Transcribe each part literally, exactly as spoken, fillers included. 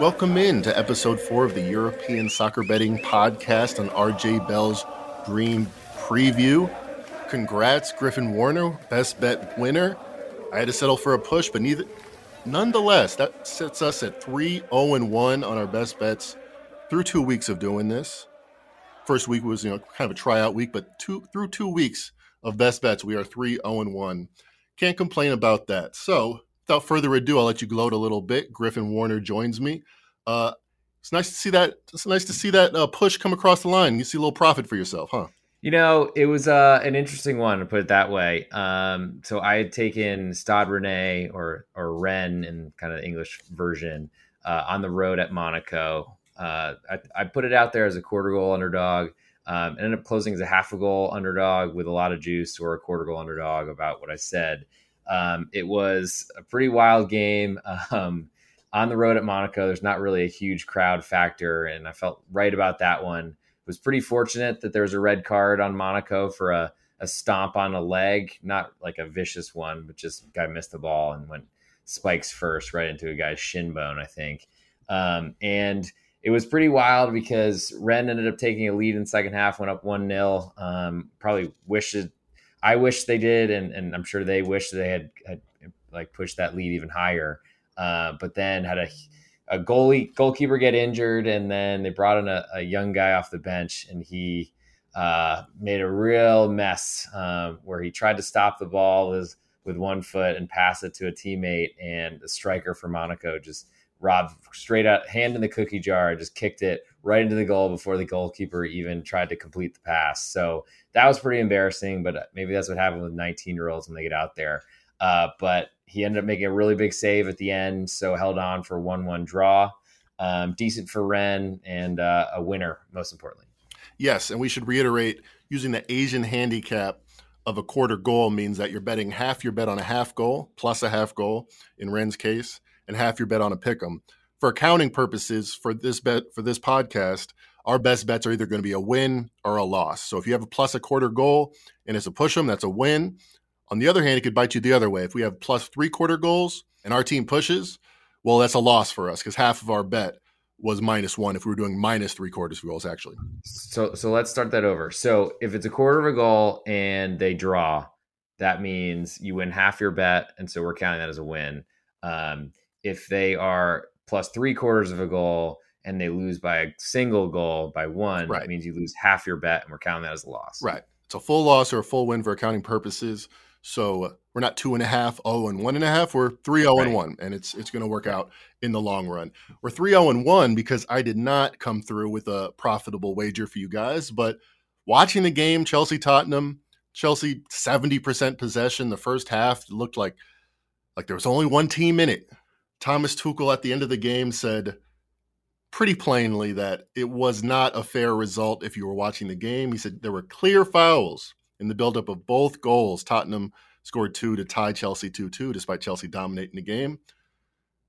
Welcome in to episode four of the European Soccer Betting Podcast on R J Bell's Dream Preview. Congrats, Griffin Warner, best bet winner. I had to settle for a push, but neither, nonetheless, that sets us at three oh one on our best bets through two weeks of doing this. First week was, you know, kind of a tryout week, but two through two weeks of best bets, we are three oh one. Can't complain about that. So without further ado, I'll let you gloat a little bit. Griffin Warner joins me. Uh, it's nice to see that. It's nice to see that uh, push come across the line. You see a little profit for yourself, huh? You know, it was uh, an interesting one, to put it that way. Um, so I had taken Stade Rennais or or Rennes in kind of the English version uh, on the road at Monaco. Uh, I, I put it out there as a quarter goal underdog. Um, ended up closing as a half a goal underdog with a lot of juice, or a quarter goal underdog, about what I said. Um, it was a pretty wild game um, on the road at Monaco. There's not really a huge crowd factor, and I felt right about that one. It was pretty fortunate that there was a red card on Monaco for a, a stomp on a leg, not like a vicious one, but just guy missed the ball and went spikes first right into a guy's shin bone, I think. Um, and it was pretty wild because Rennes ended up taking a lead in the second half, went up one nil. Um, probably wished it, I wish they did, and, and I'm sure they wish they had, had like pushed that lead even higher. Uh, but then had a, a goalie goalkeeper get injured, and then they brought in a, a young guy off the bench, and he uh, made a real mess uh, where he tried to stop the ball with, with one foot and pass it to a teammate, and the striker for Monaco just Rob straight out, hand in the cookie jar, just kicked it right into the goal before the goalkeeper even tried to complete the pass. So that was pretty embarrassing, but maybe that's what happened with nineteen-year-olds when they get out there. Uh, but he ended up making a really big save at the end, so held on for a one one draw. Um, decent for Rennes, and uh, a winner, most importantly. Yes, and we should reiterate, using the Asian handicap of a quarter goal means that you're betting half your bet on a half goal, plus a half goal in Rennes' case, and half your bet on a pick'em. For accounting purposes, for this bet, for this podcast, our best bets are either going to be a win or a loss. So if you have a plus a quarter goal and it's a push'em, that's a win. On the other hand, it could bite you the other way. If we have plus three quarter goals and our team pushes, well, that's a loss for us because half of our bet was minus one if we were doing minus three quarters goals, actually. So, so let's start that over. So if it's a quarter of a goal and they draw, that means you win half your bet, and so we're counting that as a win. Um, If they are plus three quarters of a goal and they lose by a single goal by one, right, that means you lose half your bet, and we're counting that as a loss. Right. It's a full loss or a full win for accounting purposes. So we're not two and a half, oh, and one and a half. We're three, oh, right, and one, and it's it's going to work out in the long run. We're three, oh, and one because I did not come through with a profitable wager for you guys. But watching the game, Chelsea Tottenham, Chelsea seventy percent possession the first half, looked like like there was only one team in it. Thomas Tuchel at the end of the game said pretty plainly that it was not a fair result if you were watching the game. He said there were clear fouls in the buildup of both goals. Tottenham scored two to tie Chelsea two two, despite Chelsea dominating the game.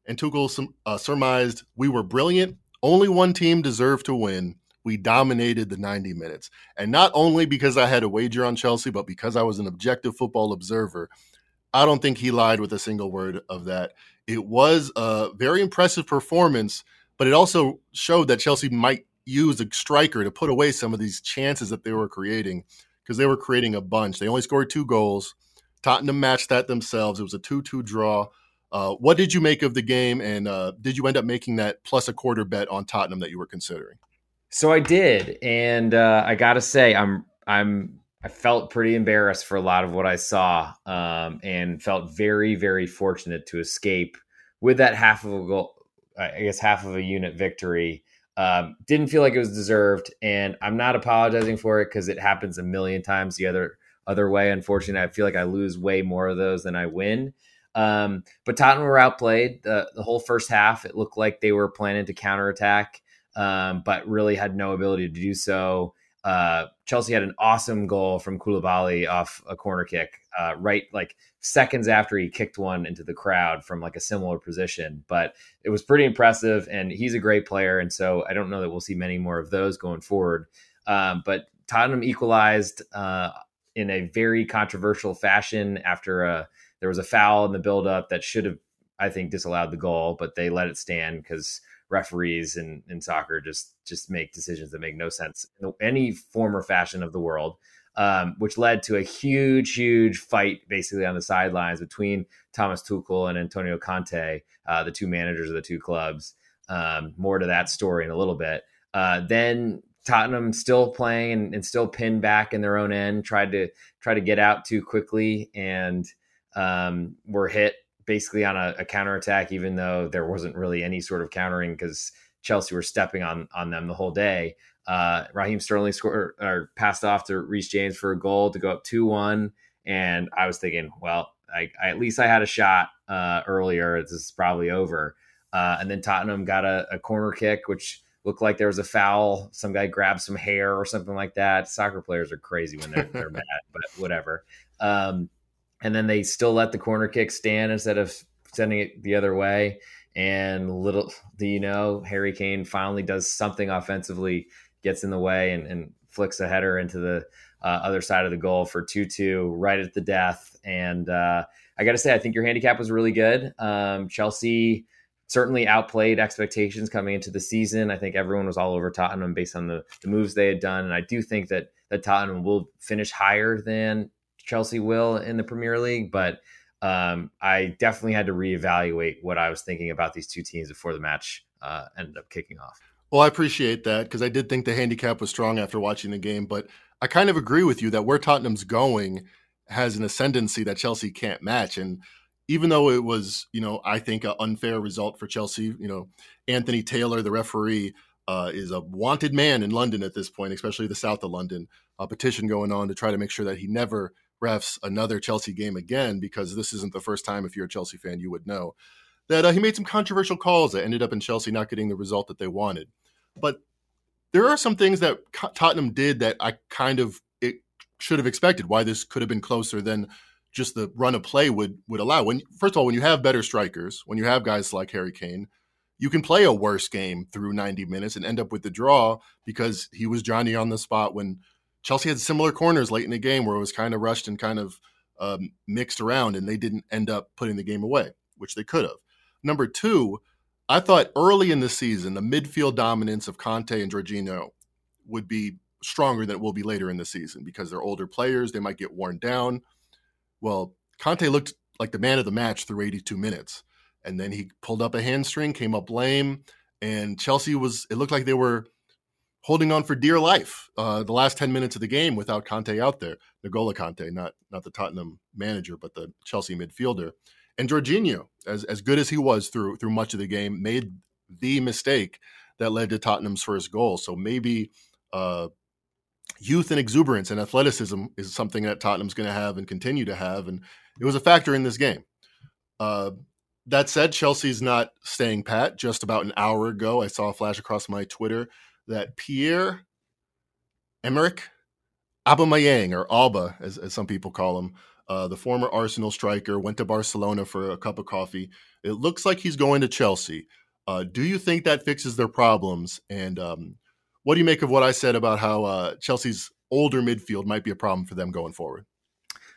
And Tuchel uh, surmised, we were brilliant. Only one team deserved to win. We dominated the ninety minutes. And not only because I had a wager on Chelsea, but because I was an objective football observer, I don't think he lied with a single word of that. It was a very impressive performance, but it also showed that Chelsea might use a striker to put away some of these chances that they were creating, because they were creating a bunch. They only scored two goals. Tottenham matched that themselves. It was a two two draw. Uh, what did you make of the game, and uh, did you end up making that plus a quarter bet on Tottenham that you were considering? So I did, and uh, I gotta say, I'm I'm. I felt pretty embarrassed for a lot of what I saw, um, and felt very, very fortunate to escape with that half of a goal, I guess half of a unit victory. Um, didn't feel like it was deserved, and I'm not apologizing for it because it happens a million times the other other way. Unfortunately, I feel like I lose way more of those than I win. Um, but Tottenham were outplayed uh, the whole first half. It looked like they were planning to counterattack, um, but really had no ability to do so. Uh, Chelsea had an awesome goal from Koulibaly off a corner kick, uh, right, like seconds after he kicked one into the crowd from like a similar position, but it was pretty impressive, and he's a great player. And so I don't know that we'll see many more of those going forward. Um, but Tottenham equalized, uh, in a very controversial fashion after, a, there was a foul in the buildup that should have, I think, disallowed the goal, but they let it stand because referees in, in soccer just just make decisions that make no sense in any form or fashion of the world, um, which led to a huge, huge fight basically on the sidelines between Thomas Tuchel and Antonio Conte, uh, the two managers of the two clubs. Um, more to that story in a little bit. Uh, then Tottenham still playing and, and still pinned back in their own end, tried to try to get out too quickly and um, were hit basically on a, a counterattack, even though there wasn't really any sort of countering because Chelsea were stepping on, on them the whole day. Uh, Raheem Sterling scored or passed off to Reece James for a goal to go up two one. And I was thinking, well, I, I at least I had a shot uh, earlier. This is probably over. Uh, and then Tottenham got a, a corner kick, which looked like there was a foul. Some guy grabbed some hair or something like that. Soccer players are crazy when they're, they're mad, but whatever. Um, and then they still let the corner kick stand instead of sending it the other way. And little do you know, Harry Kane finally does something offensively, gets in the way and, and flicks a header into the uh, other side of the goal for two two right at the death. And uh, I got to say, I think your handicap was really good. Um, Chelsea certainly outplayed expectations coming into the season. I think everyone was all over Tottenham based on the, the moves they had done. And I do think that, that Tottenham will finish higher than Chelsea will in the Premier League. But um, I definitely had to reevaluate what I was thinking about these two teams before the match uh, ended up kicking off. Well, I appreciate that because I did think the handicap was strong after watching the game. But I kind of agree with you that where Tottenham's going has an ascendancy that Chelsea can't match. And even though it was, you know, I think an unfair result for Chelsea, you know, Anthony Taylor, the referee, uh, is a wanted man in London at this point, especially the south of London. A petition going on to try to make sure that he never refs another Chelsea game again, because this isn't the first time, if you're a Chelsea fan, you would know, that uh, he made some controversial calls that ended up in Chelsea not getting the result that they wanted. But there are some things that Tottenham did that I kind of it should have expected, why this could have been closer than just the run of play would would allow. When first of all, when you have better strikers, when you have guys like Harry Kane, you can play a worse game through ninety minutes and end up with the draw because he was Johnny on the spot when Chelsea had similar corners late in the game where it was kind of rushed and kind of um, mixed around, and they didn't end up putting the game away, which they could have. Number two, I thought early in the season, the midfield dominance of Conte and Jorginho would be stronger than it will be later in the season because they're older players. They might get worn down. Well, Conte looked like the man of the match through eighty-two minutes, and then he pulled up a hamstring, came up lame, and Chelsea was, it looked like they were holding on for dear life uh, the last ten minutes of the game without Conte out there. N'Golo Conte, not not the Tottenham manager, but the Chelsea midfielder. And Jorginho, as, as good as he was through through much of the game, made the mistake that led to Tottenham's first goal. So maybe uh, youth and exuberance and athleticism is something that Tottenham's going to have and continue to have, and it was a factor in this game. Uh, that said, Chelsea's not staying pat. Just about an hour ago, I saw a flash across my Twitter that Pierre Emerick Aubameyang, or Alba, as, as some people call him, uh, the former Arsenal striker, went to Barcelona for a cup of coffee. It looks like he's going to Chelsea. Uh, do you think that fixes their problems? And um, what do you make of what I said about how uh, Chelsea's older midfield might be a problem for them going forward?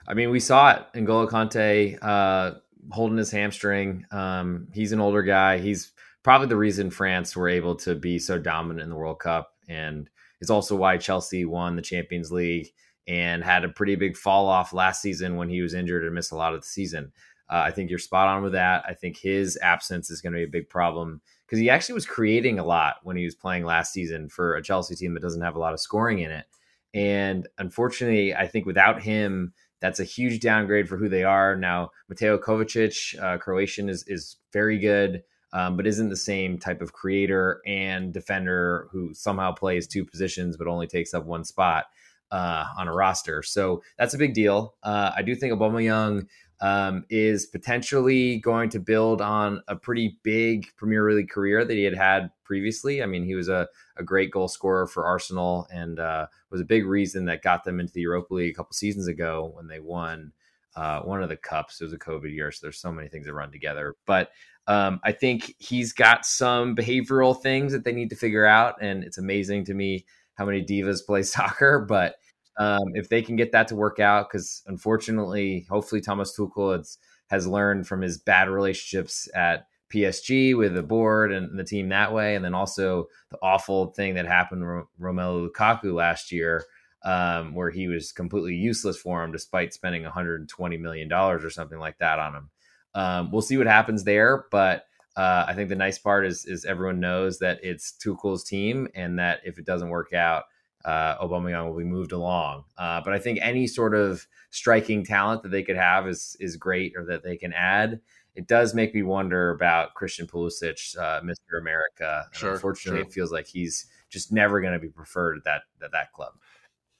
I mean, we saw it. N'Golo Conte uh, holding his hamstring. Um, he's an older guy. He's probably the reason France were able to be so dominant in the World Cup. And it's also why Chelsea won the Champions League and had a pretty big fall off last season when he was injured and missed a lot of the season. Uh, I think you're spot on with that. I think his absence is going to be a big problem because he actually was creating a lot when he was playing last season for a Chelsea team that doesn't have a lot of scoring in it. And unfortunately, I think without him, that's a huge downgrade for who they are. Now, Mateo Kovacic, uh, Croatian, is is very good, um, but isn't the same type of creator and defender who somehow plays two positions but only takes up one spot uh, on a roster. So that's a big deal. Uh, I do think Aubameyang Um, is potentially going to build on a pretty big Premier League career that he had had previously. I mean, he was a, a great goal scorer for Arsenal and uh, was a big reason that got them into the Europa League a couple seasons ago when they won uh, one of the cups. It was a COVID year, so there's so many things that run together. But um, I think he's got some behavioral things that they need to figure out, and it's amazing to me how many divas play soccer, but Um, if they can get that to work out, because unfortunately, hopefully Thomas Tuchel has, has learned from his bad relationships at P S G with the board and the team that way. And then also the awful thing that happened to Romelu Lukaku last year, um, where he was completely useless for him, despite spending one hundred twenty million dollars or something like that on him. Um, we'll see what happens there. But uh, I think the nice part is, is everyone knows that it's Tuchel's team, and that if it doesn't work out, uh, Aubameyang will be moved along. Uh, but I think any sort of striking talent that they could have is, is great, or that they can add. It does make me wonder about Christian Pulisic, uh, Mister America. Sure, unfortunately, sure. It feels like he's just never going to be preferred at that, at that club.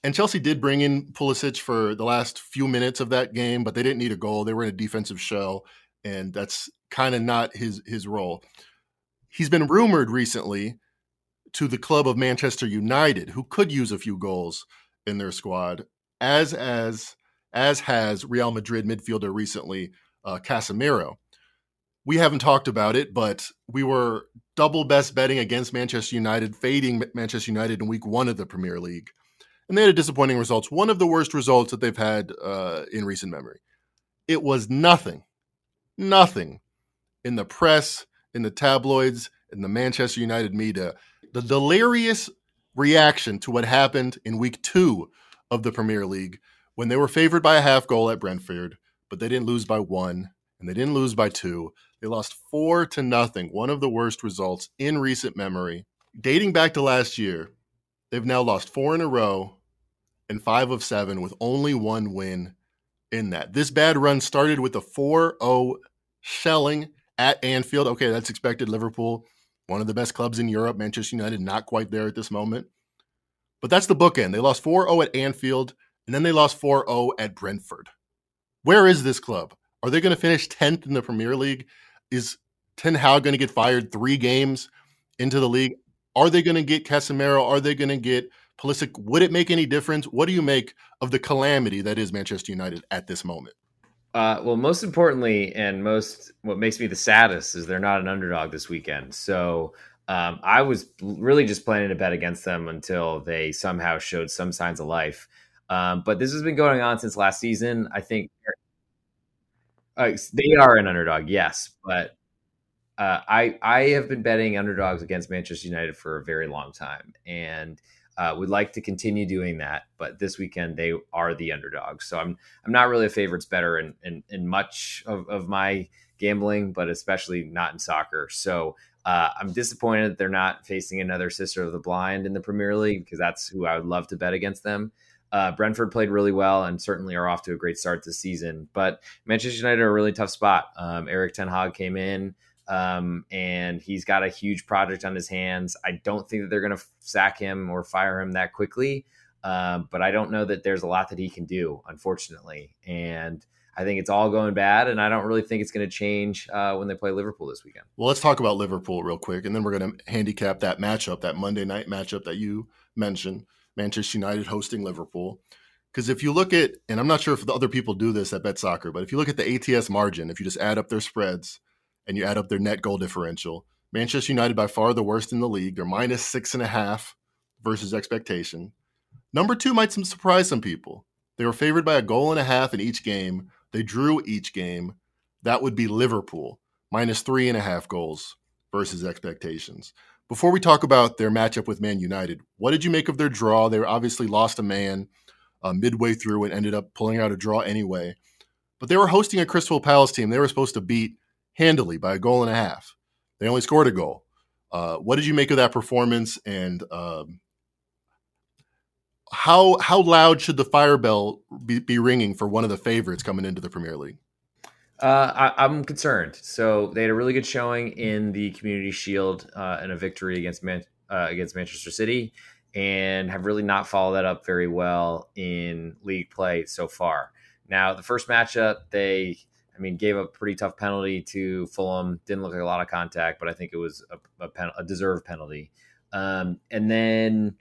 And Chelsea did bring in Pulisic for the last few minutes of that game, but they didn't need a goal. They were in a defensive shell, and that's kind of not his his role. He's been rumored recently to the club of Manchester United, who could use a few goals in their squad, as, as, as has Real Madrid midfielder recently, uh, Casemiro. We haven't talked about it, but we were double best betting against Manchester United, fading Manchester United in week one of the Premier League. And they had a disappointing results, one of the worst results that they've had uh, in recent memory. It was nothing, nothing in the press, in the tabloids, in the Manchester United media. The delirious reaction to what happened in week two of the Premier League, when they were favored by a half goal at Brentford, but they didn't lose by one, and they didn't lose by two. They lost four to nothing, one of the worst results in recent memory. Dating back to last year, they've now lost four in a row and five of seven with only one win in that. This bad run started with a four oh shelling at Anfield. Okay, that's expected. Liverpool, one of the best clubs in Europe. Manchester United, not quite there at this moment. But that's the bookend. They lost four oh at Anfield, and then they lost four oh at Brentford. Where is this club? Are they going to finish tenth in the Premier League? Is Ten Hag going to get fired three games into the league? Are they going to get Casemiro? Are they going to get Pulisic? Would it make any difference? What do you make of the calamity that is Manchester United at this moment? Uh, well, most importantly, and most what makes me the saddest, is they're not an underdog this weekend. So um, I was really just planning to bet against them until they somehow showed some signs of life. Um, but this has been going on since last season. I think uh, they are an underdog, yes, but Uh, I, I have been betting underdogs against Manchester United for a very long time, and uh, would like to continue doing that. But this weekend, they are the underdogs. So I'm I'm not really a favorites better in, in, in much of, of my gambling, but especially not in soccer. So uh, I'm disappointed that they're not facing another sister of the blind in the Premier League, because that's who I would love to bet against them. Uh, Brentford played really well and certainly are off to a great start this season. But Manchester United are a really tough spot. Um, Erik ten Hag came in. Um, and he's got a huge project on his hands. I don't think that they're going to sack him or fire him that quickly. Um, but I don't know that there's a lot that he can do, unfortunately. And I think it's all going bad, and I don't really think it's going to change uh, when they play Liverpool this weekend. Well, let's talk about Liverpool real quick, and then we're going to handicap that matchup, that Monday night matchup that you mentioned, Manchester United hosting Liverpool. Because if you look at, and I'm not sure if the other people do this at BetSoccer, but if you look at the A T S margin, if you just add up their spreads, and you add up their net goal differential, Manchester United by far the worst in the league. They're minus six and a half versus expectation. Number two might some surprise some people. They were favored by a goal and a half in each game. They drew each game. That would be Liverpool, minus three and a half goals versus expectations. Before we talk about their matchup with Man United, what did you make of their draw? They obviously lost a man uh, midway through and ended up pulling out a draw anyway. But they were hosting a Crystal Palace team they were supposed to beat handily by a goal and a half. They only scored a goal. Uh, what did you make of that performance? And um, how how loud should the fire bell be, be ringing for one of the favorites coming into the Premier League? Uh, I, I'm concerned. So they had a really good showing in the Community Shield uh, and a victory against Man, uh, against Manchester City, and have really not followed that up very well in league play so far. Now, the first matchup, they... I mean, gave a pretty tough penalty to Fulham. Didn't look like a lot of contact, but I think it was a, a, pen, a deserved penalty. Um, and then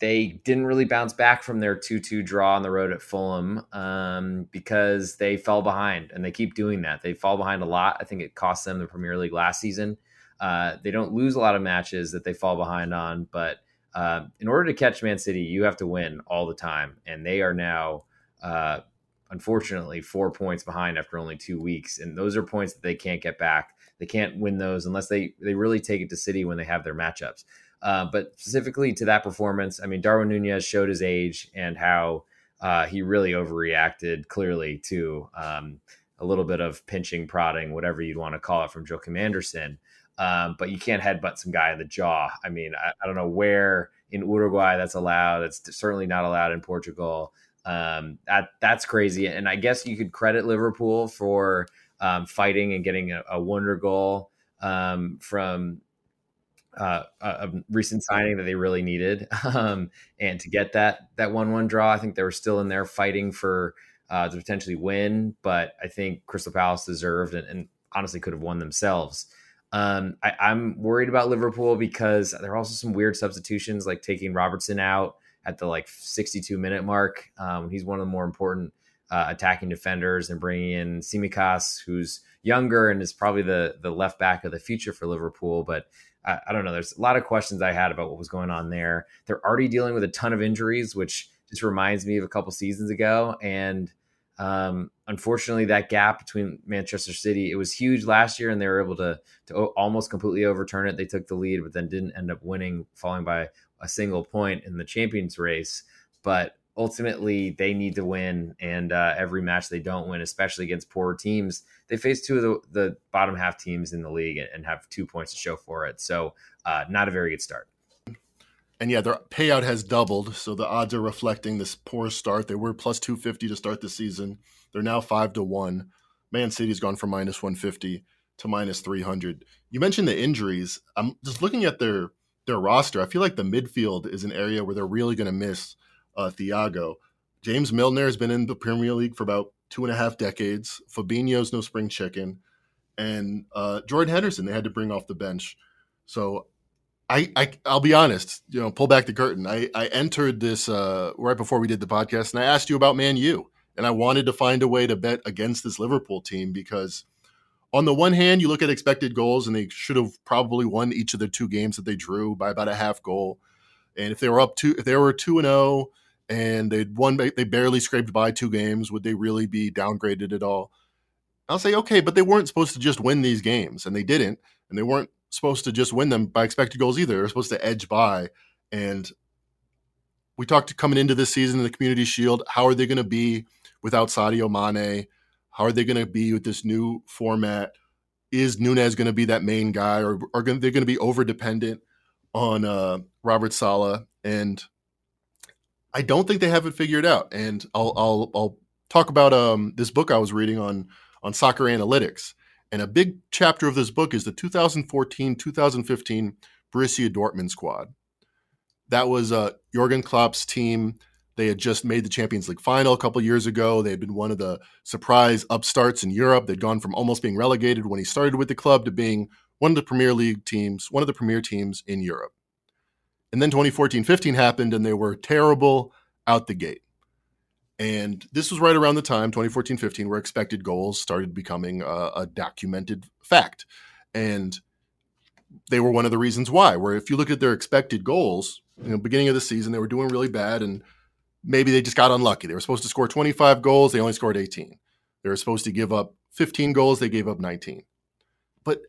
they didn't really bounce back from their two two draw on the road at Fulham um, because they fell behind, and they keep doing that. They fall behind a lot. I think it cost them the Premier League last season. Uh, they don't lose a lot of matches that they fall behind on, but uh, in order to catch Man City, you have to win all the time. And they are now... Uh, unfortunately, four points behind after only two weeks. And those are points that they can't get back. They can't win those unless they, they really take it to City when they have their matchups. Uh, but specifically to that performance, I mean, Darwin Nunez showed his age and how uh, he really overreacted clearly to um, a little bit of pinching, prodding, whatever you'd want to call it, from Joakim Anderson. Um, but you can't headbutt some guy in the jaw. I mean, I, I don't know where in Uruguay that's allowed. It's certainly not allowed in Portugal. Um, that that's crazy. And I guess you could credit Liverpool for um, fighting and getting a, a wonder goal um, from uh, a, a recent signing that they really needed. Um, and to get that, that one, one draw, I think they were still in there fighting for uh, to potentially win, but I think Crystal Palace deserved and, and honestly could have won themselves. Um, I, I'm worried about Liverpool because there are also some weird substitutions, like taking Robertson out at the like sixty-two minute mark. Um, he's one of the more important uh, attacking defenders, and bringing in Tsimikas, who's younger and is probably the the left back of the future for Liverpool. But I, I don't know. There's a lot of questions I had about what was going on there. They're already dealing with a ton of injuries, which just reminds me of a couple seasons ago. And Um, unfortunately, that gap between Manchester City, it was huge last year, and they were able to to almost completely overturn it. They took the lead, but then didn't end up winning, falling by a single point in the Champions race. But ultimately, they need to win, and uh, every match they don't win, especially against poorer teams, they face two of the, the bottom half teams in the league and have two points to show for it. So uh, not a very good start. And yeah, their payout has doubled, so the odds are reflecting this poor start. They were plus two fifty to start the season. They're now five to one. Man City's gone from minus one fifty to minus three hundred. You mentioned the injuries. I'm just looking at their their roster. I feel like the midfield is an area where they're really going to miss uh, Thiago. James Milner has been in the Premier League for about two and a half decades. Fabinho's no spring chicken, and uh, Jordan Henderson they had to bring off the bench. So. I, I, I'll be honest, you know, pull back the curtain. I, I entered this uh, right before we did the podcast, and I asked you about Man U, and I wanted to find a way to bet against this Liverpool team because on the one hand, you look at expected goals, and they should have probably won each of their two games that they drew by about a half goal. And if they were up two, if they were two and zero, and they'd won, they barely scraped by two games, would they really be downgraded at all? I'll say okay, but they weren't supposed to just win these games, and they didn't, and they weren't supposed to just win them by expected goals either. They're supposed to edge by. And we talked coming into this season in the Community Shield, how are they going to be without Sadio Mane? How are they going to be with this new format? Is Nunez going to be that main guy, or are they going to be over-dependent on uh, Robert Salah? And I don't think they have it figured out. And I'll I'll, I'll talk about um, this book I was reading on on soccer analytics. And a big chapter of this book is the two thousand fourteen two thousand fifteen Borussia Dortmund squad. That was uh, Jurgen Klopp's team. They had just made the Champions League final a couple years ago. They had been one of the surprise upstarts in Europe. They'd gone from almost being relegated when he started with the club to being one of the Premier League teams, one of the premier teams in Europe. And then twenty fourteen fifteen happened, and they were terrible out the gate. And this was right around the time, twenty fourteen fifteen, where expected goals started becoming a, a documented fact. And they were one of the reasons why, where if you look at their expected goals, you know, beginning of the season, they were doing really bad, and maybe they just got unlucky. They were supposed to score twenty-five goals. They only scored eighteen. They were supposed to give up fifteen goals. They gave up nineteen. But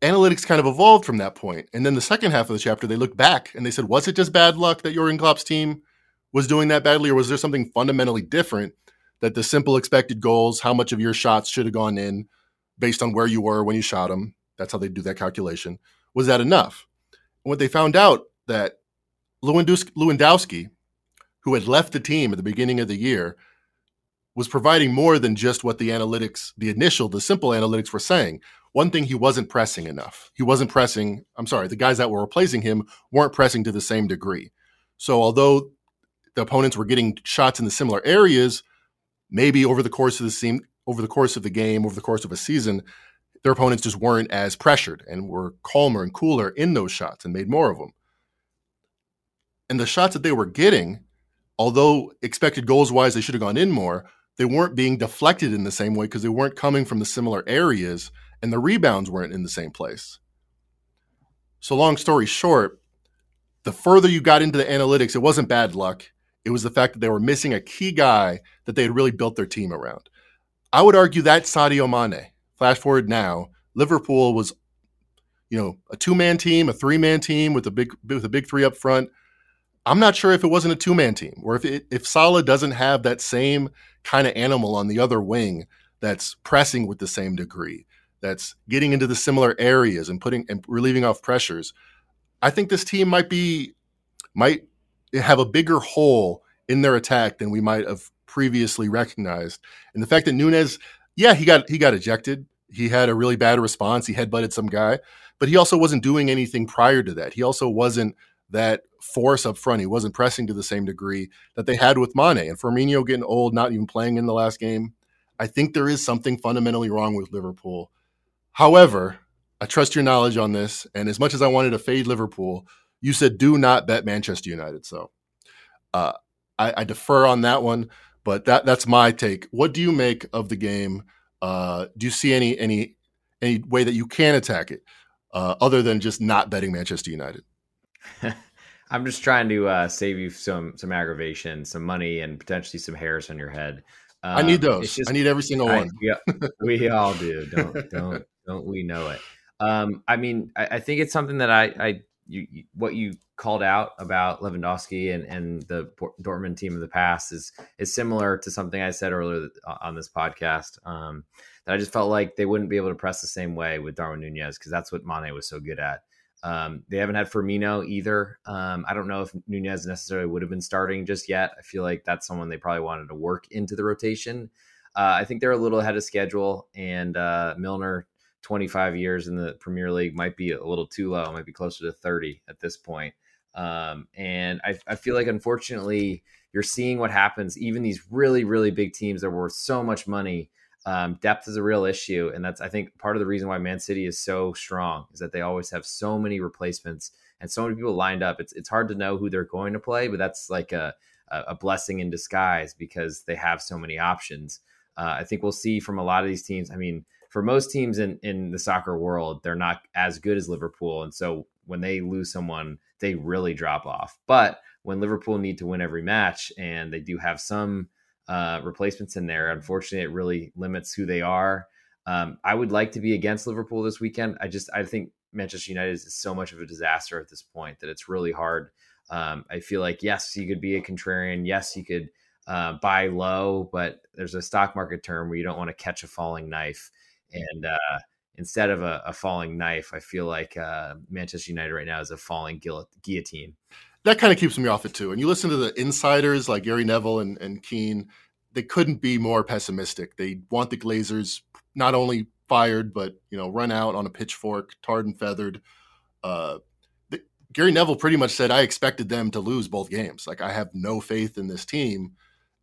analytics kind of evolved from that point. And then the second half of the chapter, they looked back and they said, was it just bad luck that Jurgen Klopp's team was doing that badly, or was there something fundamentally different that the simple expected goals, how much of your shots should have gone in based on where you were when you shot them, that's how they do that calculation, was that enough? And what they found out that Lewandowski, who had left the team at the beginning of the year, was providing more than just what the analytics, the initial, the simple analytics were saying. One thing, he wasn't pressing enough. He wasn't pressing, I'm sorry, the guys that were replacing him weren't pressing to the same degree. So although the opponents were getting shots in the similar areas, maybe over the course of the seam, over the course of the game, over the course of a season, their opponents just weren't as pressured and were calmer and cooler in those shots and made more of them. And the shots that they were getting, although expected goals-wise they should have gone in more, they weren't being deflected in the same way because they weren't coming from the similar areas, and the rebounds weren't in the same place. So long story short, the further you got into the analytics, it wasn't bad luck. It was the fact that they were missing a key guy that they had really built their team around. I would argue that Sadio Mane, flash forward now, Liverpool was, you know, a two-man team, a three-man team with a big with a big three up front. I'm not sure if it wasn't a two-man team or if it, if Salah doesn't have that same kind of animal on the other wing that's pressing with the same degree, that's getting into the similar areas and putting and relieving off pressures. I think this team might be might have a bigger hole in their attack than we might have previously recognized. And the fact that Nunez, yeah, he got he got ejected. He had a really bad response. He headbutted some guy, but he also wasn't doing anything prior to that. He also wasn't that force up front. He wasn't pressing to the same degree that they had with Mane. And Firmino getting old, not even playing in the last game. I think there is something fundamentally wrong with Liverpool. However, I trust your knowledge on this. And as much as I wanted to fade Liverpool, you said do not bet Manchester United. So uh, I, I defer on that one, but that that's my take. What do you make of the game? Uh, do you see any any any way that you can attack it uh, other than just not betting Manchester United? I'm just trying to uh, save you some some aggravation, some money, and potentially some hairs on your head. Um, I need those. Just, I need every single I, one. Yeah, we all do. Don't don't don't we know it? Um, I mean, I, I think it's something that I, I you, you, what you called out about Lewandowski and, and the Dortmund team of the past is is similar to something I said earlier on this podcast. Um, that I just felt like they wouldn't be able to press the same way with Darwin Nunez because that's what Mane was so good at. Um, they haven't had Firmino either. Um, I don't know if Nunez necessarily would have been starting just yet. I feel like that's someone they probably wanted to work into the rotation. Uh, I think they're a little ahead of schedule, and uh, Milner, twenty-five years in the Premier League, might be a little too low. Might be closer to thirty at this point. Um, and I, I feel like, unfortunately, you're seeing what happens. Even these really, really big teams that are worth so much money. Um, depth is a real issue. And that's, I think, part of the reason why Man City is so strong is that they always have so many replacements and so many people lined up. It's it's hard to know who they're going to play, but that's like a, a blessing in disguise because they have so many options. Uh, I think we'll see from a lot of these teams. I mean, for most teams in, in the soccer world, they're not as good as Liverpool. And so when they lose someone, they really drop off. But when Liverpool need to win every match and they do have some Uh, replacements in there, unfortunately, it really limits who they are. Um, I would like to be against Liverpool this weekend. I just, I think Manchester United is so much of a disaster at this point that it's really hard. Um, I feel like, yes, you could be a contrarian. Yes, you could uh, buy low, but there's a stock market term where you don't want to catch a falling knife. And uh, instead of a, a falling knife, I feel like uh, Manchester United right now is a falling guillotine. That kind of keeps me off it too. And you listen to the insiders like Gary Neville and, and Keane, they couldn't be more pessimistic. They want the Glazers not only fired, but, you know, run out on a pitchfork, tarred and feathered. Uh, the, Gary Neville pretty much said, I expected them to lose both games. Like, I have no faith in this team.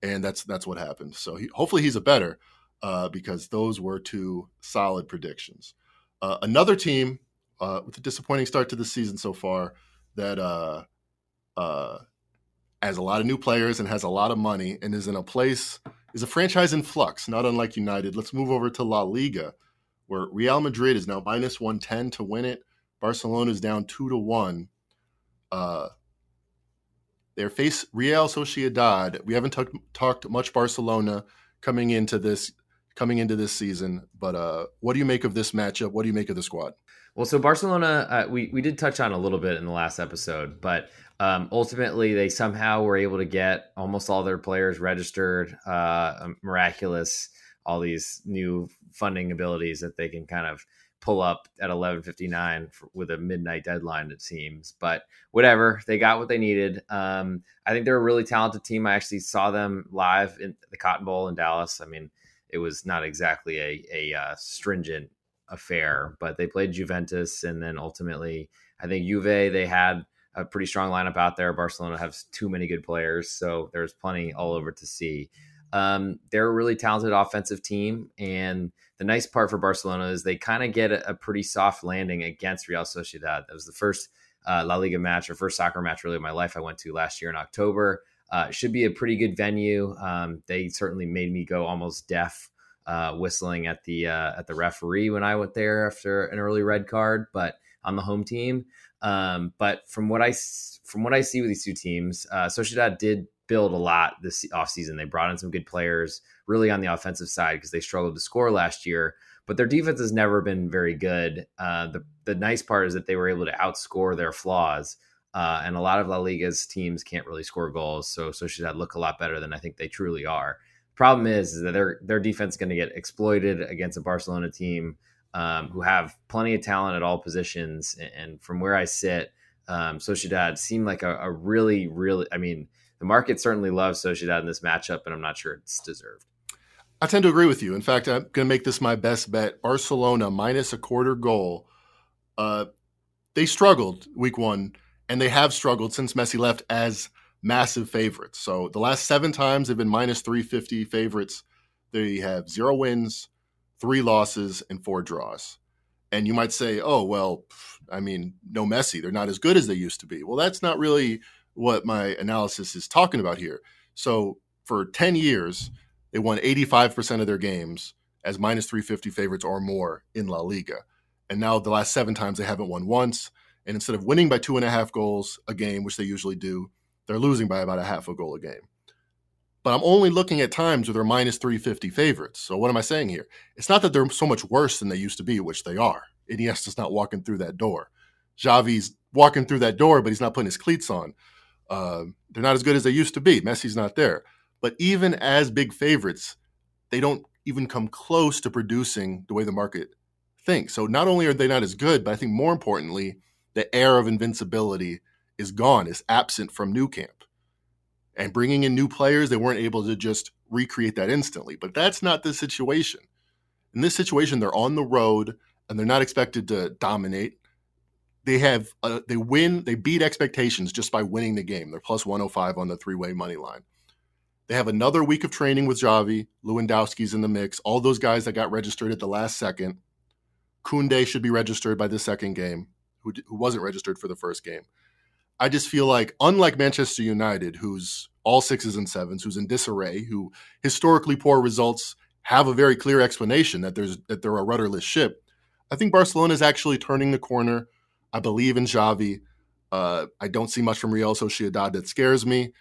And that's, that's what happened. So he, hopefully he's a better uh, because those were two solid predictions. Uh, another team uh, with a disappointing start to the season so far that, uh, Uh, has a lot of new players and has a lot of money and is in a place, is a franchise in flux, not unlike United. Let's move over to La Liga, where Real Madrid is now minus one ten to win it. Barcelona is down two to one. Uh, they face Real Sociedad. We haven't t- talked much Barcelona coming into this coming into this season, but uh, what do you make of this matchup? What do you make of the squad? Well, so Barcelona, uh, we, we did touch on a little bit in the last episode, but um, ultimately they somehow were able to get almost all their players registered, uh, miraculous, all these new funding abilities that they can kind of pull up at eleven fifty-nine for, with a midnight deadline, it seems. But whatever, they got what they needed. Um, I think they're a really talented team. I actually saw them live in the Cotton Bowl in Dallas. I mean, it was not exactly a, a uh, stringent affair, but they played Juventus, and then ultimately I think Juve, they had a pretty strong lineup out there. Barcelona has too many good players, so there's plenty all over to see. Um, they're a really talented offensive team, and the nice part for Barcelona is they kind of get a, a pretty soft landing against Real Sociedad. That was the first uh, La Liga match, or first soccer match really of my life I went to last year in October. Uh, should be a pretty good venue. Um, they certainly made me go almost deaf Uh, whistling at the uh, at the referee when I went there after an early red card, but on the home team. Um, but from what I from what I see with these two teams, uh, Sociedad did build a lot this offseason. They brought in some good players, really on the offensive side, because they struggled to score last year. But their defense has never been very good. Uh, the, the nice part is that they were able to outscore their flaws. Uh, and a lot of La Liga's teams can't really score goals. So Sociedad look a lot better than I think they truly are. Problem is, is that their their defense is going to get exploited against a Barcelona team um, who have plenty of talent at all positions. And, and from where I sit, um, Sociedad seemed like a, a really, really, I mean, the market certainly loves Sociedad in this matchup, and I'm not sure it's deserved. I tend to agree with you. In fact, I'm going to make this my best bet. Barcelona minus a quarter goal. Uh, they struggled week one, and they have struggled since Messi left as massive favorites. So the last seven times they've been minus three fifty favorites. They have zero wins, three losses, and four draws. And you might say, oh, well, I mean, no Messi. They're not as good as they used to be. Well, that's not really what my analysis is talking about here. So for ten years... they won eighty-five percent of their games as minus three fifty favorites or more in La Liga. And now the last seven times they haven't won once. And instead of winning by two and a half goals a game, which they usually do, they're losing by about a half a goal a game. But I'm only looking at times where they're minus three fifty favorites. So what am I saying here? It's not that they're so much worse than they used to be, which they are. Iniesta's not walking through that door. Xavi's walking through that door, but he's not putting his cleats on. Uh, they're not as good as they used to be. Messi's not there. But even as big favorites, they don't even come close to producing the way the market thinks. So not only are they not as good, but I think more importantly, the air of invincibility is gone, is absent from new camp. And bringing in new players, they weren't able to just recreate that instantly. But that's not the situation. In this situation, they're on the road, and they're not expected to dominate. They have, uh, they win, they beat expectations just by winning the game. They're plus one oh five on the three-way money line. They have another week of training with Xavi. Lewandowski's in the mix. All those guys that got registered at the last second. Koundé should be registered by the second game, who, who wasn't registered for the first game. I just feel like, unlike Manchester United, who's all sixes and sevens, who's in disarray, who historically poor results have a very clear explanation that there's that they're a rudderless ship, I think Barcelona is actually turning the corner. I believe in Xavi. Uh, I don't see much from Real Sociedad that scares me.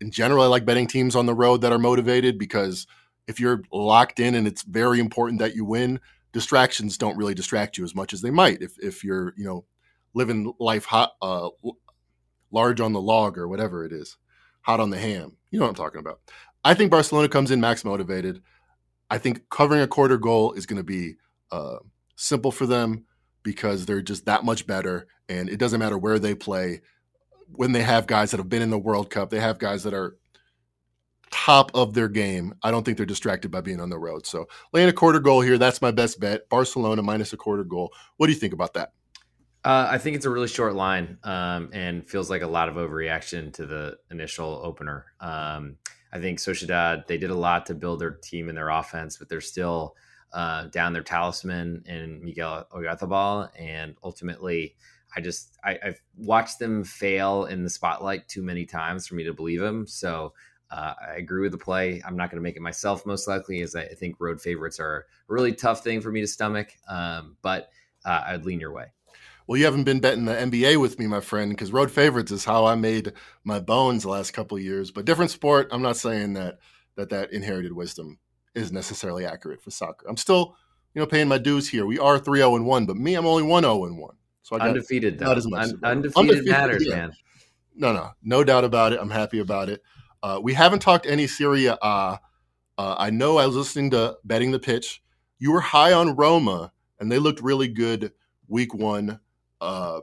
In general, I like betting teams on the road that are motivated, because if you're locked in and it's very important that you win, distractions don't really distract you as much as they might if if you're, you know, living life hot, uh, large on the log or whatever it is, hot on the ham. You know what I'm talking about. I think Barcelona comes in max motivated. I think covering a quarter goal is going to be uh, simple for them, because they're just that much better, and it doesn't matter where they play. When they have guys that have been in the World Cup, they have guys that are top of their game. I don't think they're distracted by being on the road. So laying a quarter goal here, that's my best bet. Barcelona minus a quarter goal. What do you think about that? Uh, I think it's a really short line um, and feels like a lot of overreaction to the initial opener. Um, I think Sociedad, they did a lot to build their team and their offense, but they're still uh, down their talisman in Miguel Oyarzabal, and ultimately – I just, I, I've watched them fail in the spotlight too many times for me to believe them. So uh, I agree with the play. I'm not going to make it myself, most likely, as I think road favorites are a really tough thing for me to stomach. Um, but uh, I'd lean your way. Well, you haven't been betting the N B A with me, my friend, because road favorites is how I made my bones the last couple of years. But different sport, I'm not saying that that, that inherited wisdom is necessarily accurate for soccer. I'm still, you know, paying my dues here. We are three oh and one, but me, I'm only one oh and one. So I got undefeated, though. Not as much. Un- undefeated, undefeated matters, yeah. Man. No, no. No doubt about it. I'm happy about it. Uh, we haven't talked any Serie A. Uh, I know I was listening to Betting the Pitch. You were high on Roma, and they looked really good week one. Uh,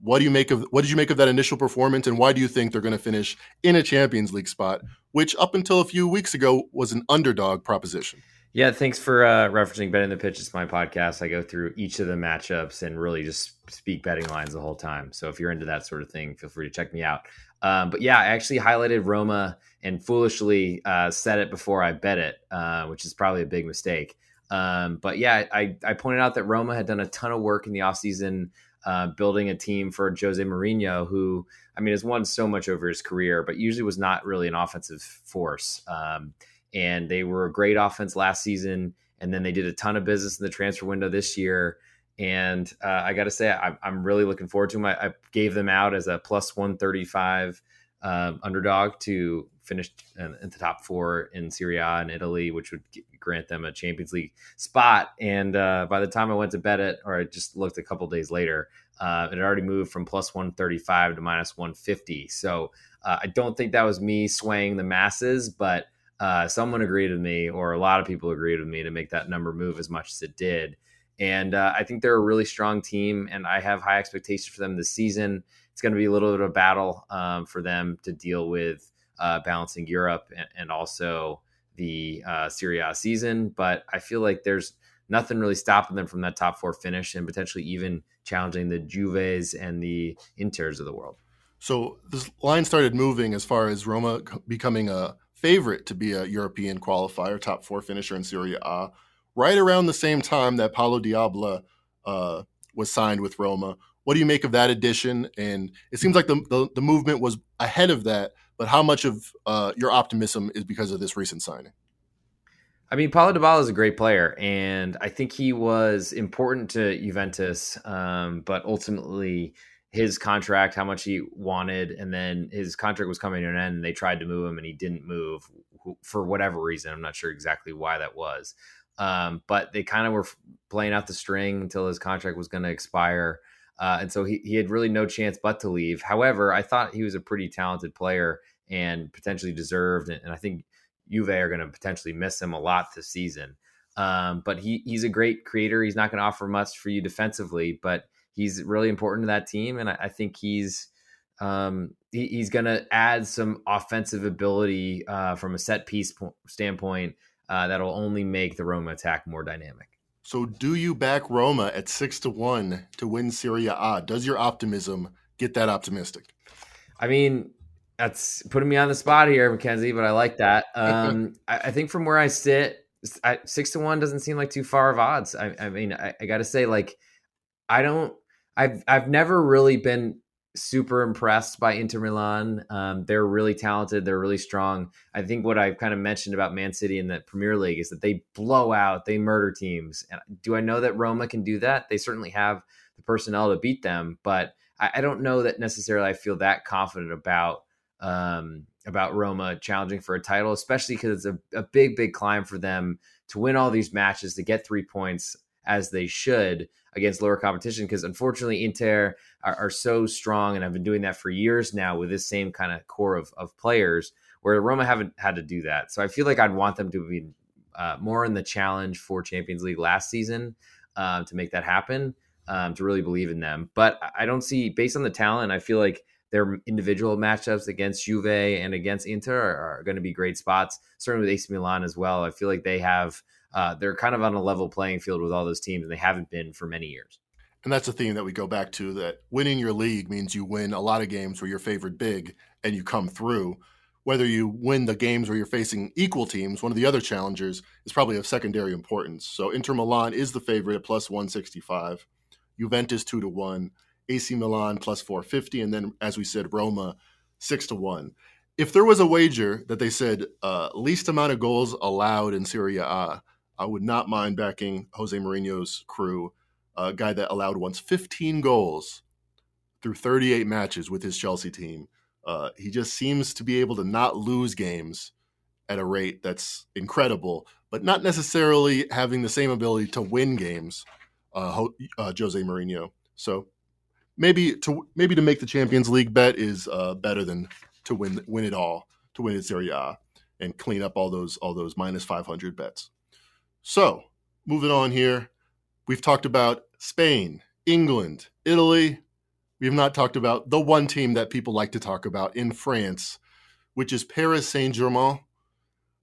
what do you make of what did you make of that initial performance, and why do you think they're going to finish in a Champions League spot, which up until a few weeks ago was an underdog proposition? Yeah, thanks for uh, referencing Betting the Pitch. It's my podcast. I go through each of the matchups and really just speak betting lines the whole time. So if you're into that sort of thing, feel free to check me out. Um, but yeah, I actually highlighted Roma and foolishly uh, said it before I bet it, uh, which is probably a big mistake. Um, but yeah, I, I pointed out that Roma had done a ton of work in the offseason uh, building a team for Jose Mourinho, who, I mean, has won so much over his career, but usually was not really an offensive force. Um And they were a great offense last season, and then they did a ton of business in the transfer window this year. And uh, I got to say, I, I'm really looking forward to them. I, I gave them out as a plus one thirty-five um, underdog to finished in, in the top four in Serie A in Italy, which would g- grant them a Champions League spot. And uh, by the time I went to bet it, or I just looked a couple days later, uh, it had already moved from plus one thirty-five to minus one fifty. So uh, I don't think that was me swaying the masses, but uh, someone agreed with me, or a lot of people agreed with me, to make that number move as much as it did. And uh, I think they're a really strong team, and I have high expectations for them this season. It's going to be a little bit of a battle um, for them to deal with uh, balancing Europe and, and also the uh, Serie A season. But I feel like there's nothing really stopping them from that top four finish and potentially even challenging the Juves and the Inters of the world. So this line started moving as far as Roma becoming a favorite to be a European qualifier, top four finisher in Serie A, right around the same time that Paulo Dybala uh, was signed with Roma. What do you make of that addition? And it seems like the, the, the movement was ahead of that, but how much of uh, your optimism is because of this recent signing? I mean, Paulo Dybala is a great player, and I think he was important to Juventus, um, but ultimately his contract, how much he wanted, and then his contract was coming to an end, and they tried to move him, and he didn't move for whatever reason. I'm not sure exactly why that was. Um, but they kind of were playing out the string until his contract was going to expire. Uh, and so he, he had really no chance but to leave. However, I thought he was a pretty talented player and potentially deserved. And, and I think Juve are going to potentially miss him a lot this season. Um, but he he's a great creator. He's not going to offer much for you defensively, but he's really important to that team. And I, I think he's um, he, he's going to add some offensive ability uh, from a set piece po- standpoint uh, that'll only make the Roma attack more dynamic. So do you back Roma at six to one to win Serie A? Does your optimism get that optimistic? I mean, that's putting me on the spot here, Mackenzie, but I like that. Um, I, I think from where I sit, I, six to one doesn't seem like too far of odds. I, I mean, I, I got to say, like, I don't, I've, I've never really been super impressed by Inter Milan. Um, they're really talented. They're really strong. I think what I've kind of mentioned about Man City in the Premier League is that they blow out, they murder teams. And do I know that Roma can do that? They certainly have the personnel to beat them, but I, I don't know that necessarily I feel that confident about, um, about Roma challenging for a title, especially because it's a, a big, big climb for them to win all these matches, to get three points as they should against lower competition, because unfortunately Inter are, are so strong and have been doing that for years now with this same kind of core of, of players, where Roma haven't had to do that. So I feel like I'd want them to be uh, more in the challenge for Champions League last season uh, to make that happen, um, to really believe in them. But I don't see, based on the talent, I feel like their individual matchups against Juve and against Inter are, are going to be great spots, certainly with A C Milan as well. I feel like they have Uh, they're kind of on a level playing field with all those teams, and they haven't been for many years. And that's a theme that we go back to, that winning your league means you win a lot of games where you're favored big and you come through. Whether you win the games where you're facing equal teams, one of the other challengers, is probably of secondary importance. So Inter Milan is the favorite at plus one sixty-five, Juventus two to one, A C Milan plus four fifty, and then, as we said, Roma six to one. If there was a wager that they said uh, least amount of goals allowed in Serie A, I would not mind backing Jose Mourinho's crew, a guy that allowed once fifteen goals through thirty-eight matches with his Chelsea team. Uh, he just seems to be able to not lose games at a rate that's incredible, but not necessarily having the same ability to win games, uh, uh, Jose Mourinho. So maybe to maybe to make the Champions League bet is uh, better than to win win it all, to win it Serie A and clean up all those all those minus five hundred bets. So, moving on here, we've talked about Spain, England, Italy. We have not talked about the one team that people like to talk about in France, which is Paris Saint-Germain.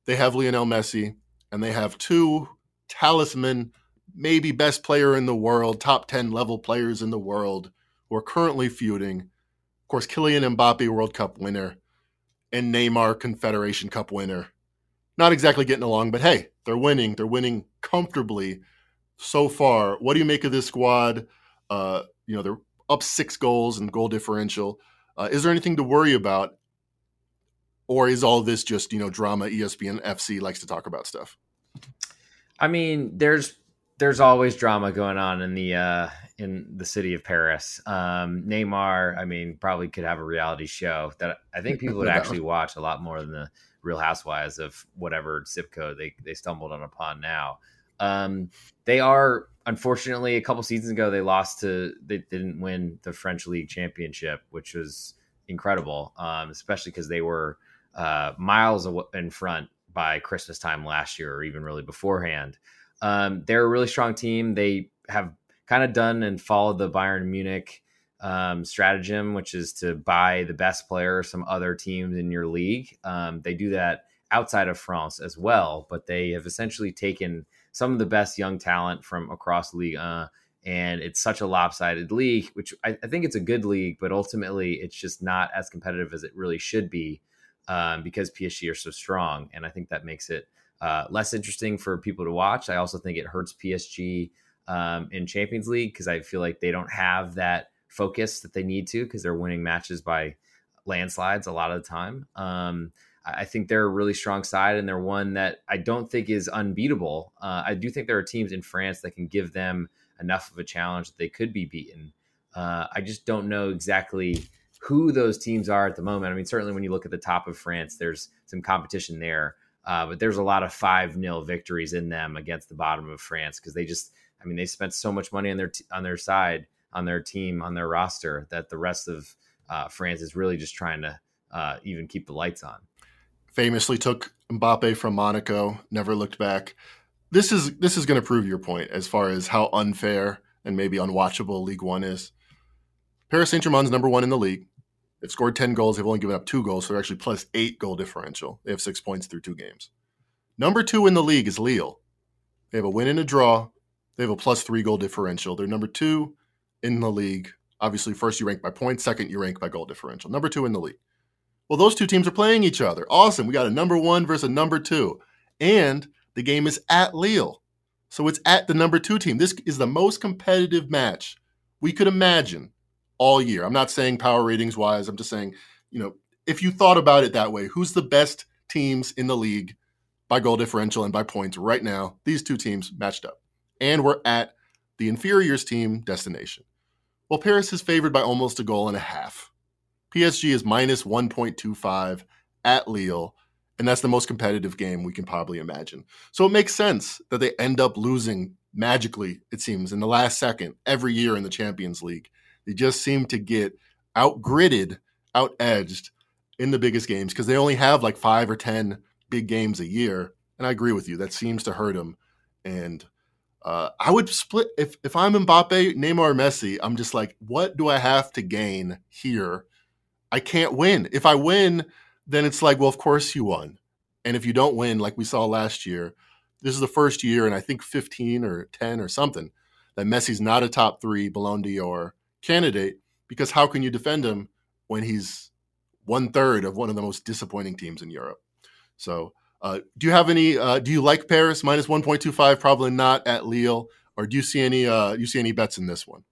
They have Lionel Messi, and they have two talisman, maybe best player in the world, top ten level players in the world, who are currently feuding. Of course, Kylian Mbappe, World Cup winner, and Neymar, Confederation Cup winner. Not exactly getting along, but hey, they're winning. They're winning comfortably so far. What do you make of this squad? Uh, you know, they're up six goals in goal differential. Uh, is there anything to worry about? Or is all this just, you know, drama? E S P N F C likes to talk about stuff. I mean, there's there's always drama going on in the uh, in the city of Paris. Um, Neymar, I mean, probably could have a reality show that I think people would actually watch a lot more than the Real Housewives of whatever zip code they, they stumbled on upon now. Um, they are, unfortunately, a couple seasons ago, they lost to, they didn't win the French League Championship, which was incredible, um, especially because they were uh, miles in front by Christmas time last year, or even really beforehand. Um, they're a really strong team. They have kind of done and followed the Bayern Munich um, stratagem, which is to buy the best players from other teams in your league. Um, they do that outside of France as well, but they have essentially taken some of the best young talent from across Ligue one, and it's such a lopsided league, which I, I think it's a good league, but ultimately it's just not as competitive as it really should be um, because P S G are so strong, and I think that makes it Uh, less interesting for people to watch. I also think it hurts P S G um, in Champions League because I feel like they don't have that focus that they need to because they're winning matches by landslides a lot of the time. Um, I think they're a really strong side, and they're one that I don't think is unbeatable. Uh, I do think there are teams in France that can give them enough of a challenge that they could be beaten. Uh, I just don't know exactly who those teams are at the moment. I mean, certainly when you look at the top of France, there's some competition there. Uh, but there's a lot of five nil victories in them against the bottom of France because they just, I mean, they spent so much money on their t- on their side, on their team, on their roster that the rest of uh, France is really just trying to uh, even keep the lights on. Famously took Mbappe from Monaco, never looked back. This is this is going to prove your point as far as how unfair and maybe unwatchable Ligue one is. Paris Saint-Germain's number one in the league. They've scored ten goals. They've only given up two goals, so they're actually plus eight goal differential. They have six points through two games. Number two in the league is Lille. They have a win and a draw. They have a plus three goal differential. They're number two in the league. Obviously, first you rank by points. Second, you rank by goal differential. Number two in the league. Well, those two teams are playing each other. Awesome. We got a number one versus a number two. And the game is at Lille. So it's at the number two team. This is the most competitive match we could imagine all year. I'm not saying power ratings wise. I'm just saying, you know, if you thought about it that way, who's the best teams in the league by goal differential and by points right now? These two teams matched up. And we're at the inferiors team destination. Well, Paris is favored by almost a goal and a half. P S G is minus one point two five at Lille, and that's the most competitive game we can probably imagine. So it makes sense that they end up losing magically, it seems, in the last second every year in the Champions League. They just seem to get outgritted, out-edged in the biggest games because they only have like five or ten big games a year. And I agree with you. That seems to hurt them. And uh, I would split – if if I'm Mbappe, Neymar, Messi, I'm just like, what do I have to gain here? I can't win. If I win, then it's like, well, of course you won. And if you don't win, like we saw last year, this is the first year in I think fifteen or ten or something that Messi's not a top three Ballon d'Or candidate, because how can you defend him when he's one third of one of the most disappointing teams in Europe? So uh, do you have any, uh, do you like Paris minus one point two five? Probably not at Lille. Or do you see any, uh, you see any bets in this one?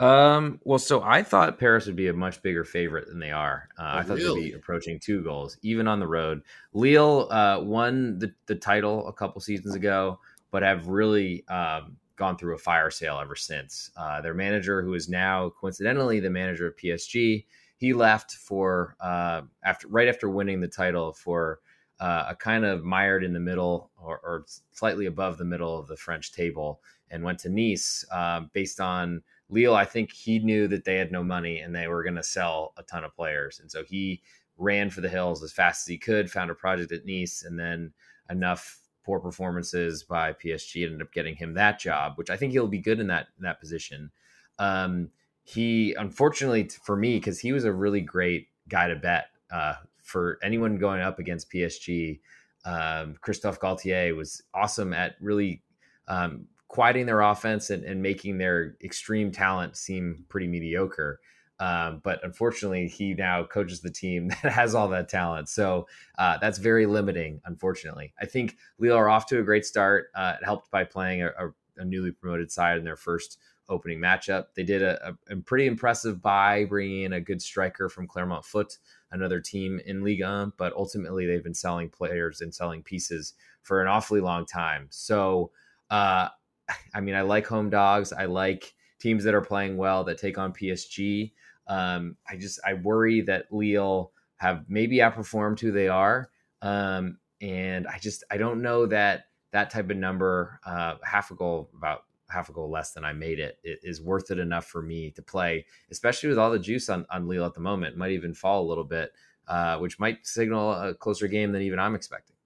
Um, well, so I thought Paris would be a much bigger favorite than they are. Uh, oh, I thought really? They'd be approaching two goals, even on the road. Lille uh, won the, the title a couple seasons ago, but have really, um, gone through a fire sale ever since. Uh, their manager, who is now coincidentally the manager of P S G, he left for uh, after right after winning the title for uh, a kind of mired in the middle or, or slightly above the middle of the French table, and went to Nice uh, based on Lille. I think he knew that they had no money and they were going to sell a ton of players, and so he ran for the hills as fast as he could, found a project at Nice, and then enough poor performances by P S G ended up getting him that job, which I think he'll be good in that, in that position. Um, he, unfortunately for me, cause he was a really great guy to bet uh, for anyone going up against P S G. Um, Christophe Galtier was awesome at really um, quieting their offense and, and making their extreme talent seem pretty mediocre. Um, but unfortunately, he now coaches the team that has all that talent. So uh, that's very limiting, unfortunately. I think Lille are off to a great start. Uh, it helped by playing a, a, a newly promoted side in their first opening matchup. They did a, a, a pretty impressive buy, bringing in a good striker from Clermont Foot, another team in Ligue one. But ultimately, they've been selling players and selling pieces for an awfully long time. So uh, I mean, I like home dogs. I like teams that are playing well, that take on P S G. Um, I just, I worry that Lille have maybe outperformed who they are. Um, and I just, I don't know that that type of number, uh, half a goal, about half a goal less than I made it, it is worth it enough for me to play, especially with all the juice on, on Lille at the moment. It might even fall a little bit, uh, which might signal a closer game than even I'm expecting.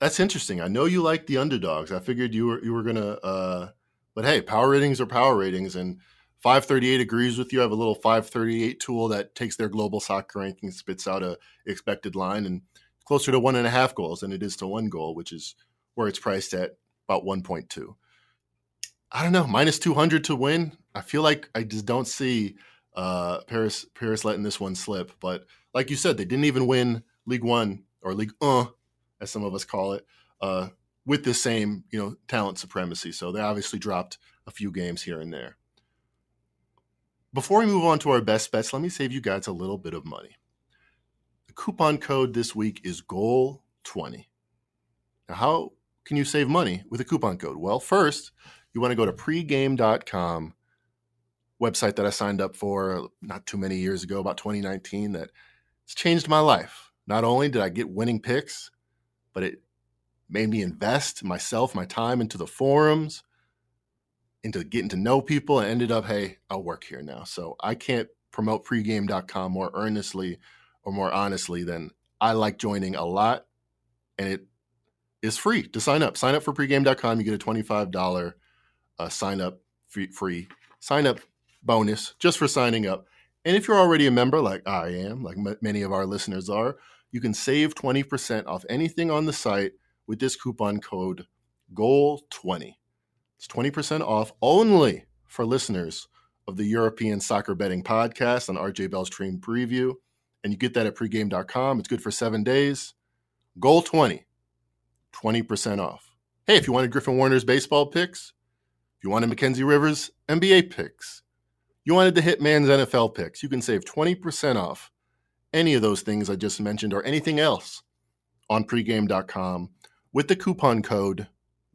That's interesting. I know you like the underdogs. I figured you were, you were going to, uh, but hey, power ratings are power ratings, and five thirty-eight agrees with you. I have a little five thirty-eight tool that takes their global soccer ranking, spits out a expected line, and closer to one and a half goals than it is to one goal, which is where it's priced at about one point two. I don't know, minus two hundred to win. I feel like I just don't see uh, Paris Paris letting this one slip. But like you said, they didn't even win Ligue one or Ligue one, as some of us call it, uh, with the same, you know, talent supremacy. So they obviously dropped a few games here and there. Before we move on to our best bets, let me save you guys a little bit of money. The coupon code this week is goal twenty. Now, how can you save money with a coupon code? Well, first, you want to go to pregame dot com, website that I signed up for not too many years ago, about twenty nineteen, that it's changed my life. Not only did I get winning picks, but it made me invest myself, my time into the forums, into getting to know people, and ended up, hey, I'll work here now. So I can't promote pregame dot com more earnestly or more honestly than I like joining a lot. And it is free to sign up. Sign up for pregame dot com. You get a twenty-five dollars uh, sign up free, free sign up bonus just for signing up. And if you're already a member, like I am, like m- many of our listeners are, you can save twenty percent off anything on the site with this coupon code goal twenty. It's twenty percent off only for listeners of the European Soccer Betting Podcast on R J Bell's Stream Preview. And you get that at pregame dot com. It's good for seven days. goal twenty, twenty percent off. Hey, if you wanted Griffin Warner's baseball picks, if you wanted Mackenzie Rivers' N B A picks, you wanted the Hitman's N F L picks, you can save twenty percent off any of those things I just mentioned or anything else on pregame dot com. with the coupon code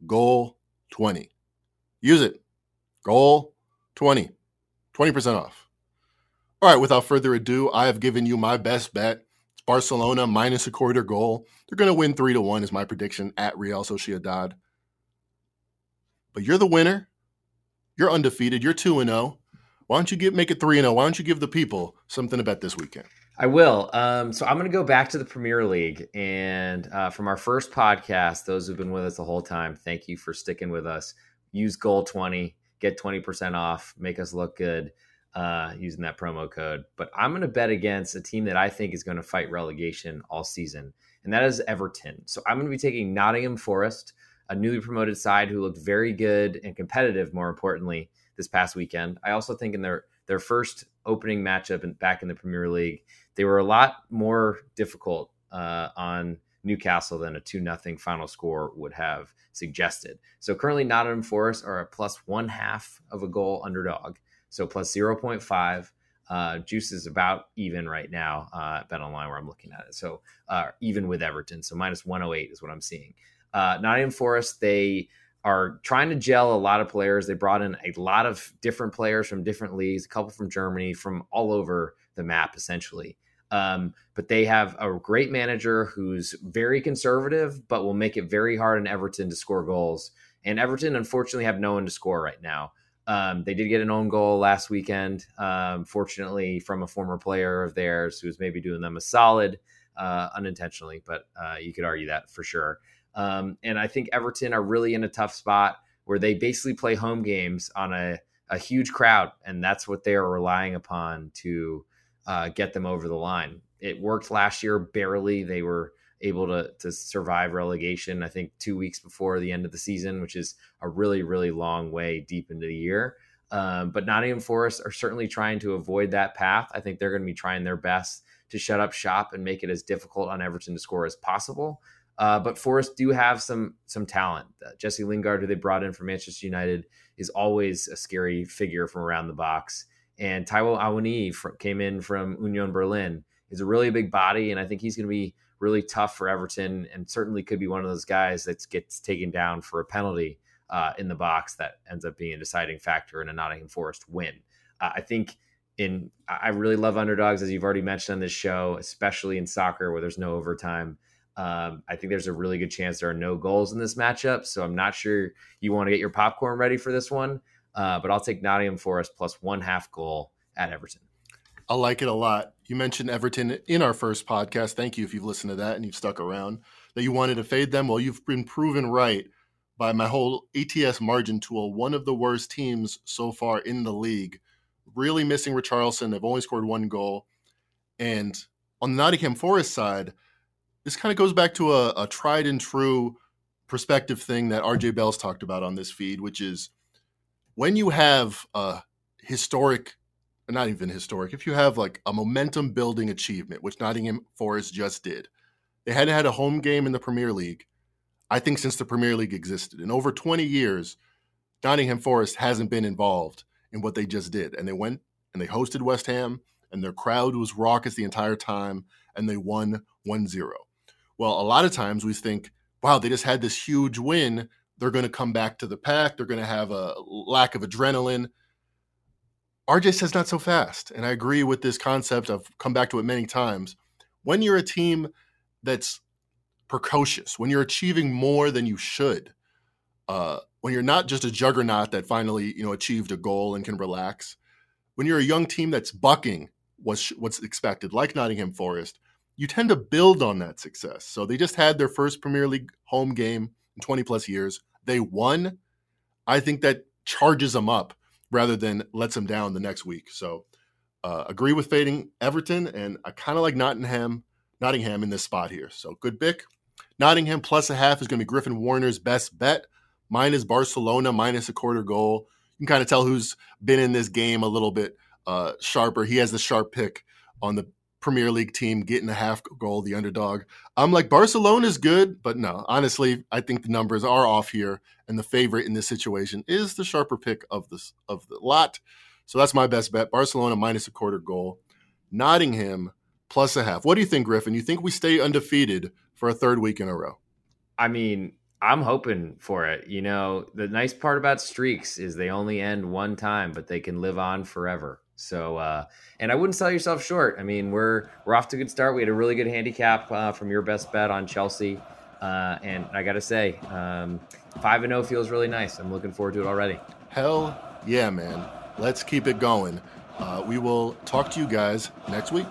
goal twenty. Use it. goal twenty. twenty percent off. All right, without further ado, I have given you my best bet. It's Barcelona minus a quarter goal. They're going to win three to one is my prediction at Real Sociedad. But you're the winner. You're undefeated. You're two and oh. Why don't you give, make it three and oh? Why don't you give the people something to bet this weekend? I will. Um, so I'm going to go back to the Premier League. And uh, from our first podcast, those who've been with us the whole time, thank you for sticking with us. Use goal twenty, get twenty percent off, make us look good uh, using that promo code. But I'm going to bet against a team that I think is going to fight relegation all season, and that is Everton. So I'm going to be taking Nottingham Forest, a newly promoted side who looked very good and competitive, more importantly, this past weekend. I also think in their their first opening matchup and back in the Premier League, they were a lot more difficult uh, on Newcastle than a two nothing final score would have suggested. So currently Nottingham Forest are a plus one half of a goal underdog. So plus zero point five. Uh, juice is about even right now uh, at BetOnline where I'm looking at it. So uh, even with Everton. So minus one oh eight is what I'm seeing. Uh, Nottingham Forest, they are trying to gel a lot of players. They brought in a lot of different players from different leagues, a couple from Germany, from all over the map, essentially. Um, but they have a great manager who's very conservative, but will make it very hard in Everton to score goals. And Everton, unfortunately, have no one to score right now. Um, they did get an own goal last weekend, um, fortunately, from a former player of theirs who's maybe doing them a solid, uh, unintentionally, but uh, you could argue that for sure. Um, and I think Everton are really in a tough spot where they basically play home games on a, a huge crowd, and that's what they are relying upon to Uh, get them over the line. It worked last year barely. They were able to to survive relegation, I think, two weeks before the end of the season, which is a really, really long way deep into the year. Um, but Nottingham Forest are certainly trying to avoid that path. I think they're going to be trying their best to shut up shop and make it as difficult on Everton to score as possible. Uh, but Forest do have some some talent. Uh, Jesse Lingard, who they brought in from Manchester United, is always a scary figure from around the box. And Taiwo Awoniyi came in from Union Berlin. He's a really big body, and I think he's going to be really tough for Everton and certainly could be one of those guys that gets taken down for a penalty uh, in the box that ends up being a deciding factor in a Nottingham Forest win. Uh, I think in I really love underdogs, as you've already mentioned on this show, especially in soccer where there's no overtime. Um, I think there's a really good chance there are no goals in this matchup, so I'm not sure you want to get your popcorn ready for this one, uh, but I'll take Nottingham Forest plus one half goal at Everton. I like it a lot. You mentioned Everton in our first podcast. Thank you if you've listened to that and you've stuck around, that you wanted to fade them. Well, you've been proven right by my whole A T S margin tool, one of the worst teams so far in the league. Really missing Richarlison. They've only scored one goal. And on the Nottingham Forest side, this kind of goes back to a, a tried and true perspective thing that R J Bell's talked about on this feed, which is when you have a historic, not even historic, if you have like a momentum building achievement, which Nottingham Forest just did, they hadn't had a home game in the Premier League, I think, since the Premier League existed. In over twenty years, Nottingham Forest hasn't been involved in what they just did. And they went and they hosted West Ham, and their crowd was raucous the entire time, and they won one zero. Well, a lot of times we think, wow, they just had this huge win. They're going to come back to the pack. They're going to have a lack of adrenaline. R J says not so fast. And I agree with this concept. I've come back to it many times. When you're a team that's precocious, when you're achieving more than you should, uh, when you're not just a juggernaut that finally, you know, achieved a goal and can relax, when you're a young team that's bucking what's, what's expected, like Nottingham Forest, you tend to build on that success. So they just had their first Premier League home game in twenty plus years. They won. I think that charges them up rather than lets them down the next week. So uh, agree with fading Everton, and I kind of like Nottingham, Nottingham in this spot here. So good pick. Nottingham plus a half is going to be Griffin Warner's best bet. Mine is Barcelona minus a quarter goal. You can kind of tell who's been in this game a little bit uh, sharper. He has the sharp pick on the Premier League team getting a half goal, the underdog. I'm like, Barcelona's good, but no, honestly, I think the numbers are off here, and the favorite in this situation is the sharper pick of this of the lot. So that's my best bet: Barcelona minus a quarter goal, Nottingham plus a half. What do you think, Griffin? You think we stay undefeated for a third week in a row? I mean, I'm hoping for it. You know, the nice part about streaks is they only end one time, but they can live on forever. So, uh, and I wouldn't sell yourself short. I mean, we're we're off to a good start. We had a really good handicap uh, from your best bet on Chelsea. Uh, and I got to say, um, five and oh feels really nice. I'm looking forward to it already. Hell yeah, man. Let's keep it going. Uh, we will talk to you guys next week.